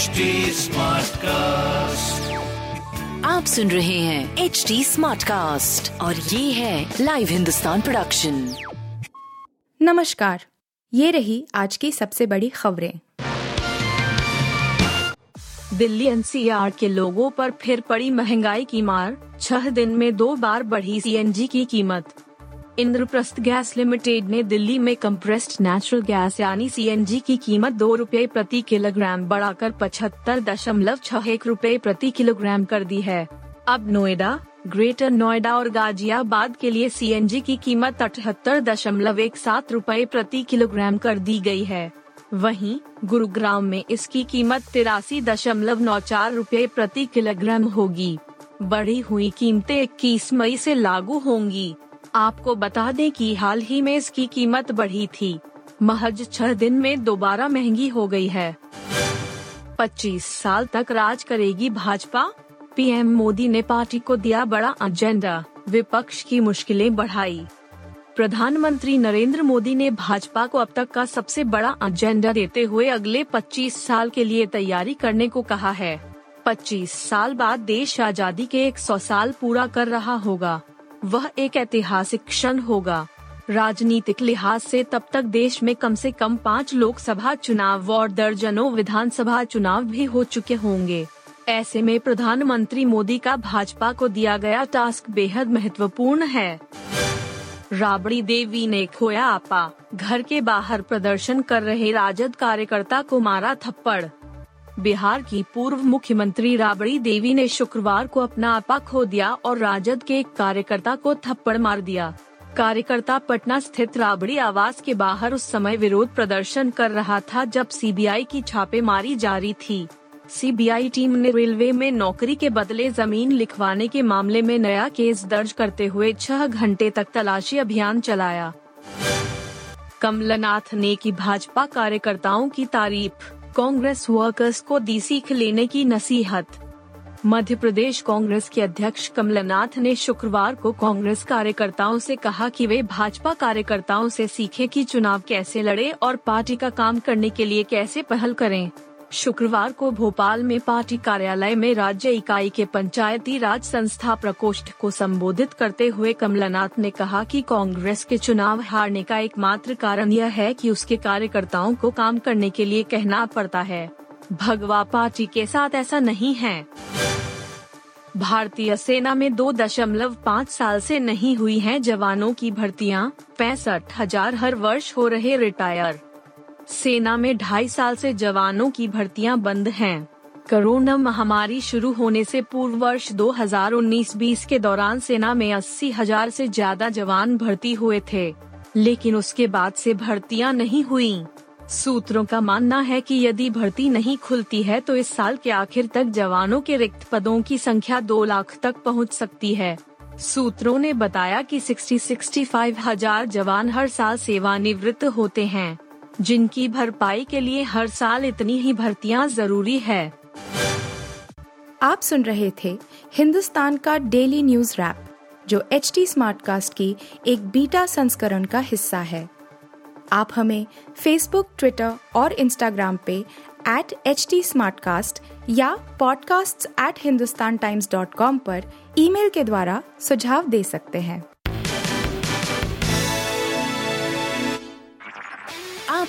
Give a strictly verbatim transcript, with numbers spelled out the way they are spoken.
H D smart cast. आप सुन रहे हैं एच डी स्मार्ट कास्ट और ये है लाइव हिंदुस्तान प्रोडक्शन। नमस्कार, ये रही आज की सबसे बड़ी खबरें। दिल्ली एन सी आर के लोगों पर फिर पड़ी महंगाई की मार, छह दिन में दो बार बढ़ी सी एन जी की कीमत। इंद्रप्रस्थ गैस लिमिटेड ने दिल्ली में कंप्रेस्ड नेचुरल गैस यानी सी एन जी की कीमत दो रुपये प्रति किलोग्राम बढ़ाकर पचहत्तर दशमलव छह एक रुपये प्रति किलोग्राम कर दी है। अब नोएडा, ग्रेटर नोएडा और गाजियाबाद के लिए सी एन जी की कीमत अठहत्तर दशमलव एक सात रुपये प्रति किलोग्राम कर दी गई है। वहीं गुरुग्राम में इसकी कीमत तिरासी दशमलव नौ चार रुपये प्रति किलोग्राम होगी। बढ़ी हुई कीमतें इक्कीस मई से लागू होंगी। आपको बता दें कि हाल ही में इसकी कीमत बढ़ी थी, महज छह दिन में दोबारा महंगी हो गई है। पच्चीस साल तक राज करेगी भाजपा, पी एम मोदी ने पार्टी को दिया बड़ा एजेंडा, विपक्ष की मुश्किलें बढ़ाई। प्रधानमंत्री नरेंद्र मोदी ने भाजपा को अब तक का सबसे बड़ा एजेंडा देते हुए अगले पच्चीस साल के लिए तैयारी करने को कहा है। पच्चीस साल बाद देश आजादी के सौ साल पूरा कर रहा होगा। वह एक ऐतिहासिक क्षण होगा। राजनीतिक लिहाज से तब तक देश में कम से कम पाँच लोकसभा चुनाव और दर्जनों विधानसभा चुनाव भी हो चुके होंगे। ऐसे में प्रधानमंत्री मोदी का भाजपा को दिया गया टास्क बेहद महत्वपूर्ण है। राबड़ी देवी ने खोया आपा, घर के बाहर प्रदर्शन कर रहे राजद कार्यकर्ता को मारा थप्पड़। बिहार की पूर्व मुख्यमंत्री राबड़ी देवी ने शुक्रवार को अपना आपा खो दिया और राजद के एक कार्यकर्ता को थप्पड़ मार दिया। कार्यकर्ता पटना स्थित राबड़ी आवास के बाहर उस समय विरोध प्रदर्शन कर रहा था जब सी बी आई की छापेमारी जारी थी। सी बी आई टीम ने रेलवे में नौकरी के बदले जमीन लिखवाने के मामले में नया केस दर्ज करते हुए छह घंटे तक तलाशी अभियान चलाया। कमलनाथ ने की भाजपा कार्यकर्ताओं की तारीफ, कांग्रेस वर्कर्स को दी सीख लेने की नसीहत। मध्य प्रदेश कांग्रेस के अध्यक्ष कमलनाथ ने शुक्रवार को कांग्रेस कार्यकर्ताओं से कहा कि वे भाजपा कार्यकर्ताओं से सीखें कि चुनाव कैसे लड़े और पार्टी का काम करने के लिए कैसे पहल करें। शुक्रवार को भोपाल में पार्टी कार्यालय में राज्य इकाई के पंचायती राज संस्था प्रकोष्ठ को संबोधित करते हुए कमलनाथ ने कहा कि कांग्रेस के चुनाव हारने का एकमात्र कारण यह है कि उसके कार्यकर्ताओं को काम करने के लिए कहना पड़ता है। भगवा पार्टी के साथ ऐसा नहीं है। भारतीय सेना में दो दशमलव पाँच साल से नहीं हुई है जवानों की भर्तियाँ, पैंसठ हजार हर वर्ष हो रहे रिटायर। सेना में ढाई साल से जवानों की भर्तियां बंद हैं। कोरोना महामारी शुरू होने से पूर्व वर्ष दो हज़ार उन्नीस बीस के दौरान सेना में अस्सी हजार से ज्यादा जवान भर्ती हुए थे, लेकिन उसके बाद से भर्तियां नहीं हुई। सूत्रों का मानना है कि यदि भर्ती नहीं खुलती है तो इस साल के आखिर तक जवानों के रिक्त पदों की संख्या दो लाख तक पहुंच सकती है। सूत्रों ने बताया कि साठ पैंसठ हजार जवान हर साल सेवानिवृत्त होते हैं, जिनकी भरपाई के लिए हर साल इतनी ही भर्तियां जरूरी है। आप सुन रहे थे हिंदुस्तान का डेली न्यूज रैप, जो एच डी स्मार्ट कास्ट की एक बीटा संस्करण का हिस्सा है। आप हमें फेसबुक, ट्विटर और इंस्टाग्राम पे एट एच डी स्मार्टकास्ट या podcast at Hindustan Times dot com पर ईमेल के द्वारा सुझाव दे सकते हैं। आप